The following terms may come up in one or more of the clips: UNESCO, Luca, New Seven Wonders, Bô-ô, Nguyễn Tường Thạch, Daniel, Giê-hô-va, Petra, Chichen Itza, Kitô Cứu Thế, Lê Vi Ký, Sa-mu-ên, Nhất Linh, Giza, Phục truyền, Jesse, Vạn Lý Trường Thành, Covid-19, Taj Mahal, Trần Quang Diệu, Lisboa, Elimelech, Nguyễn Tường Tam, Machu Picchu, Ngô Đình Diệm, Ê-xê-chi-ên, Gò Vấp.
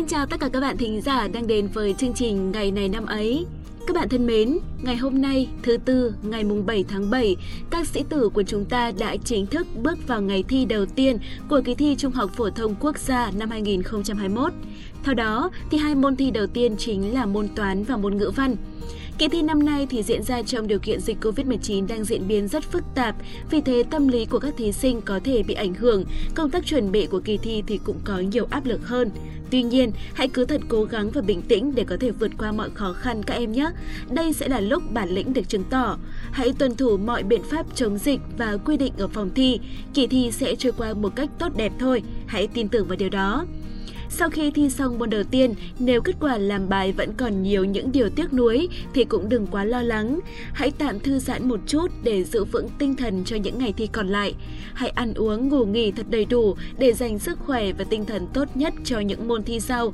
Xin chào tất cả các bạn thính giả đang đến với chương trình Ngày này năm ấy. Các bạn thân mến, ngày hôm nay thứ tư ngày mùng 7 tháng 7, các sĩ tử của chúng ta đã chính thức bước vào ngày thi đầu tiên của kỳ thi Trung học Phổ thông Quốc gia năm 2021. Theo đó, thì hai môn thi đầu tiên chính là môn toán và môn ngữ văn. Kỳ thi năm nay thì diễn ra trong điều kiện dịch Covid-19 đang diễn biến rất phức tạp, vì thế tâm lý của các thí sinh có thể bị ảnh hưởng, công tác chuẩn bị của kỳ thi thì cũng có nhiều áp lực hơn. Tuy nhiên, hãy cứ thật cố gắng và bình tĩnh để có thể vượt qua mọi khó khăn các em nhé. Đây sẽ là lúc bản lĩnh được chứng tỏ. Hãy tuân thủ mọi biện pháp chống dịch và quy định ở phòng thi. Kỳ thi sẽ trôi qua một cách tốt đẹp thôi. Hãy tin tưởng vào điều đó. Sau khi thi xong môn đầu tiên, nếu kết quả làm bài vẫn còn nhiều những điều tiếc nuối thì cũng đừng quá lo lắng. Hãy tạm thư giãn một chút để giữ vững tinh thần cho những ngày thi còn lại. Hãy ăn uống, ngủ nghỉ thật đầy đủ để dành sức khỏe và tinh thần tốt nhất cho những môn thi sau.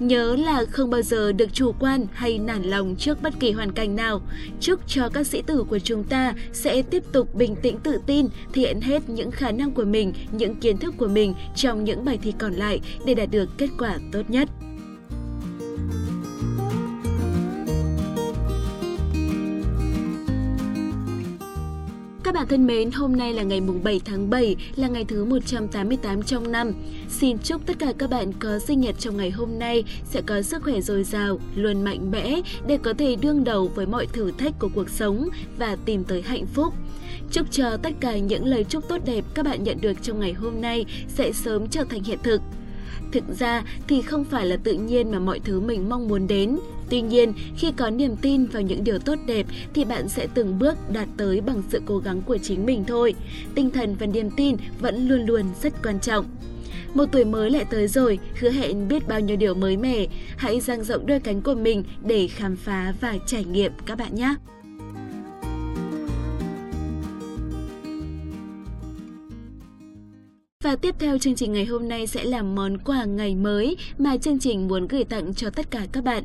Nhớ là không bao giờ được chủ quan hay nản lòng trước bất kỳ hoàn cảnh nào. Chúc cho các sĩ tử của chúng ta sẽ tiếp tục bình tĩnh tự tin, thể hiện hết những khả năng của mình, những kiến thức của mình trong những bài thi còn lại để đạt được kết quả tốt nhất. Các bạn thân mến, hôm nay là ngày mùng 7 tháng 7, là ngày thứ 188 trong năm. Xin chúc tất cả các bạn có sinh nhật trong ngày hôm nay sẽ có sức khỏe dồi dào, luôn mạnh mẽ để có thể đương đầu với mọi thử thách của cuộc sống và tìm tới hạnh phúc. Chúc cho tất cả những lời chúc tốt đẹp các bạn nhận được trong ngày hôm nay sẽ sớm trở thành hiện thực. Thực ra thì không phải là tự nhiên mà mọi thứ mình mong muốn đến. Tuy nhiên, khi có niềm tin vào những điều tốt đẹp thì bạn sẽ từng bước đạt tới bằng sự cố gắng của chính mình thôi. Tinh thần và niềm tin vẫn luôn luôn rất quan trọng. Một tuổi mới lại tới rồi, hứa hẹn biết bao nhiêu điều mới mẻ. Hãy dang rộng đôi cánh của mình để khám phá và trải nghiệm các bạn nhé! Và tiếp theo chương trình ngày hôm nay sẽ là món quà ngày mới mà chương trình muốn gửi tặng cho tất cả các bạn.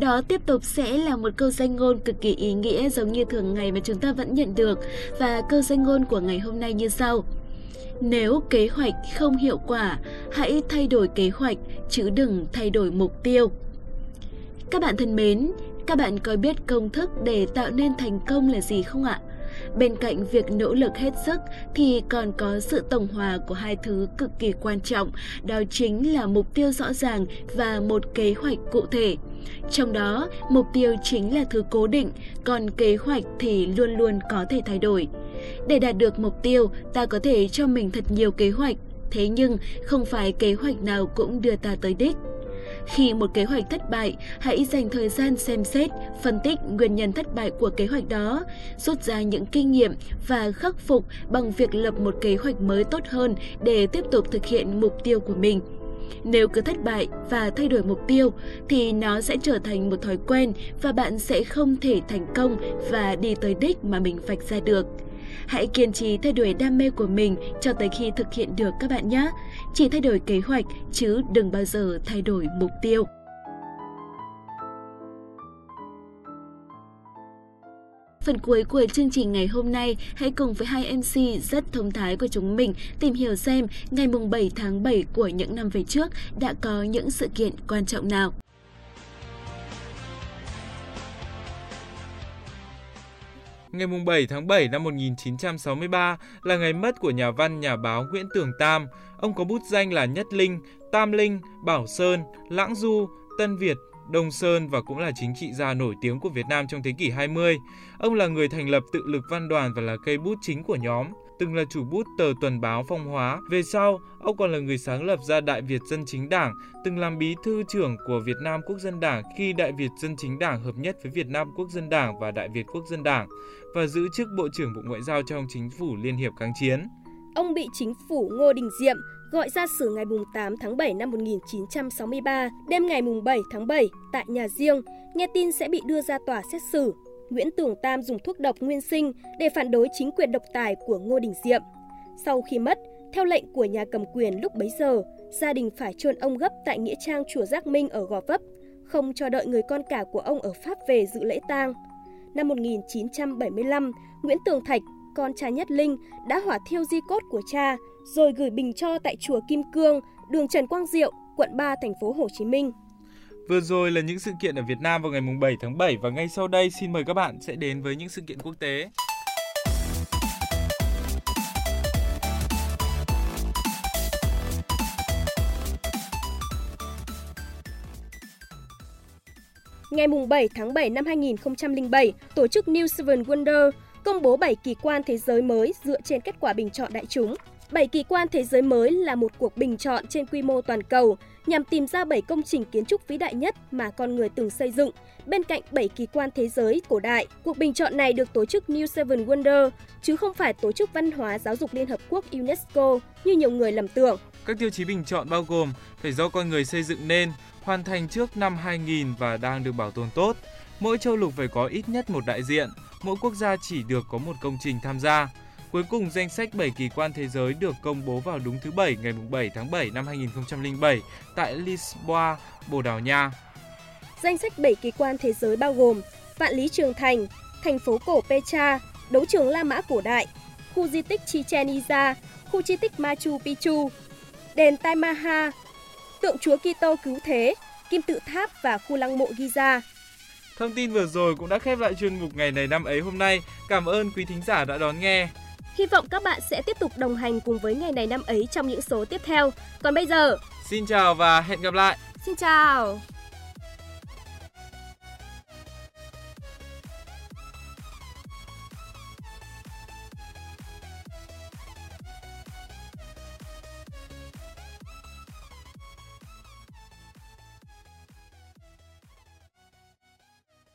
Đó tiếp tục sẽ là một câu danh ngôn cực kỳ ý nghĩa giống như thường ngày mà chúng ta vẫn nhận được. Và câu danh ngôn của ngày hôm nay như sau. Nếu kế hoạch không hiệu quả, hãy thay đổi kế hoạch chứ đừng thay đổi mục tiêu. Các bạn thân mến, các bạn có biết công thức để tạo nên thành công là gì không ạ? Bên cạnh việc nỗ lực hết sức thì còn có sự tổng hòa của hai thứ cực kỳ quan trọng, đó chính là mục tiêu rõ ràng và một kế hoạch cụ thể. Trong đó, mục tiêu chính là thứ cố định, còn kế hoạch thì luôn luôn có thể thay đổi. Để đạt được mục tiêu, ta có thể cho mình thật nhiều kế hoạch, thế nhưng không phải kế hoạch nào cũng đưa ta tới đích. Khi một kế hoạch thất bại, hãy dành thời gian xem xét, phân tích nguyên nhân thất bại của kế hoạch đó, rút ra những kinh nghiệm và khắc phục bằng việc lập một kế hoạch mới tốt hơn để tiếp tục thực hiện mục tiêu của mình. Nếu cứ thất bại và thay đổi mục tiêu thì nó sẽ trở thành một thói quen và bạn sẽ không thể thành công và đi tới đích mà mình vạch ra được. Hãy kiên trì theo đuổi đam mê của mình cho tới khi thực hiện được các bạn nhé. Chỉ thay đổi kế hoạch chứ đừng bao giờ thay đổi mục tiêu. Phần cuối của chương trình ngày hôm nay, hãy cùng với hai MC rất thông thái của chúng mình tìm hiểu xem ngày mùng 7 tháng 7 của những năm về trước đã có những sự kiện quan trọng nào. Ngày 7 tháng 7 năm 1963 là ngày mất của nhà văn nhà báo Nguyễn Tường Tam. Ông có bút danh là Nhất Linh, Tam Linh, Bảo Sơn, Lãng Du, Tân Việt, Đông Sơn và cũng là chính trị gia nổi tiếng của Việt Nam trong thế kỷ 20. Ông là người thành lập Tự lực Văn đoàn và là cây bút chính của nhóm, từng là chủ bút tờ tuần báo Phong Hóa. Về sau, ông còn là người sáng lập ra Đại Việt Dân Chính Đảng, từng làm bí thư trưởng của Việt Nam Quốc dân Đảng khi Đại Việt Dân Chính Đảng hợp nhất với Việt Nam Quốc dân Đảng và Đại Việt Quốc dân Đảng và giữ chức Bộ trưởng Bộ Ngoại giao trong Chính phủ Liên hiệp Kháng chiến. Ông bị chính phủ Ngô Đình Diệm gọi ra xử ngày 8 tháng 7 năm 1963, đêm ngày 7 tháng 7 tại nhà riêng, nghe tin sẽ bị đưa ra tòa xét xử. Nguyễn Tường Tam dùng thuốc độc nguyên sinh để phản đối chính quyền độc tài của Ngô Đình Diệm. Sau khi mất, theo lệnh của nhà cầm quyền lúc bấy giờ, gia đình phải chôn ông gấp tại nghĩa trang chùa Giác Minh ở Gò Vấp, không cho đợi người con cả của ông ở Pháp về dự lễ tang. Năm 1975, Nguyễn Tường Thạch, con trai Nhất Linh, đã hỏa thiêu di cốt của cha rồi gửi bình tro tại chùa Kim Cương, đường Trần Quang Diệu, quận 3, thành phố Hồ Chí Minh. Vừa rồi là những sự kiện ở Việt Nam vào ngày 7 tháng 7 và ngay sau đây xin mời các bạn sẽ đến với những sự kiện quốc tế. Ngày 7 tháng 7 năm 2007, tổ chức New Seven Wonders công bố 7 kỳ quan thế giới mới dựa trên kết quả bình chọn đại chúng. 7 kỳ quan thế giới mới là một cuộc bình chọn trên quy mô toàn cầu nhằm tìm ra 7 công trình kiến trúc vĩ đại nhất mà con người từng xây dựng, bên cạnh 7 kỳ quan thế giới cổ đại. Cuộc bình chọn này được tổ chức New Seven Wonders, chứ không phải Tổ chức Văn hóa Giáo dục Liên Hợp Quốc UNESCO như nhiều người lầm tưởng. Các tiêu chí bình chọn bao gồm phải do con người xây dựng nên, hoàn thành trước năm 2000 và đang được bảo tồn tốt. Mỗi châu lục phải có ít nhất một đại diện, mỗi quốc gia chỉ được có một công trình tham gia. Cuối cùng, danh sách 7 kỳ quan thế giới được công bố vào đúng thứ Bảy ngày 7 tháng 7 năm 2007 tại Lisboa, Bồ Đào Nha. Danh sách 7 kỳ quan thế giới bao gồm Vạn Lý Trường Thành, thành phố cổ Petra, đấu trường La Mã cổ đại, khu di tích Chichen Itza, khu di tích Machu Picchu, đền Taj Mahal, tượng Chúa Kitô Cứu Thế, kim tự tháp và khu lăng mộ Giza. Thông tin vừa rồi cũng đã khép lại chuyên mục Ngày này năm ấy hôm nay. Cảm ơn quý thính giả đã đón nghe. Hy vọng các bạn sẽ tiếp tục đồng hành cùng với Ngày này năm ấy trong những số tiếp theo. Còn bây giờ, xin chào và hẹn gặp lại. Xin chào.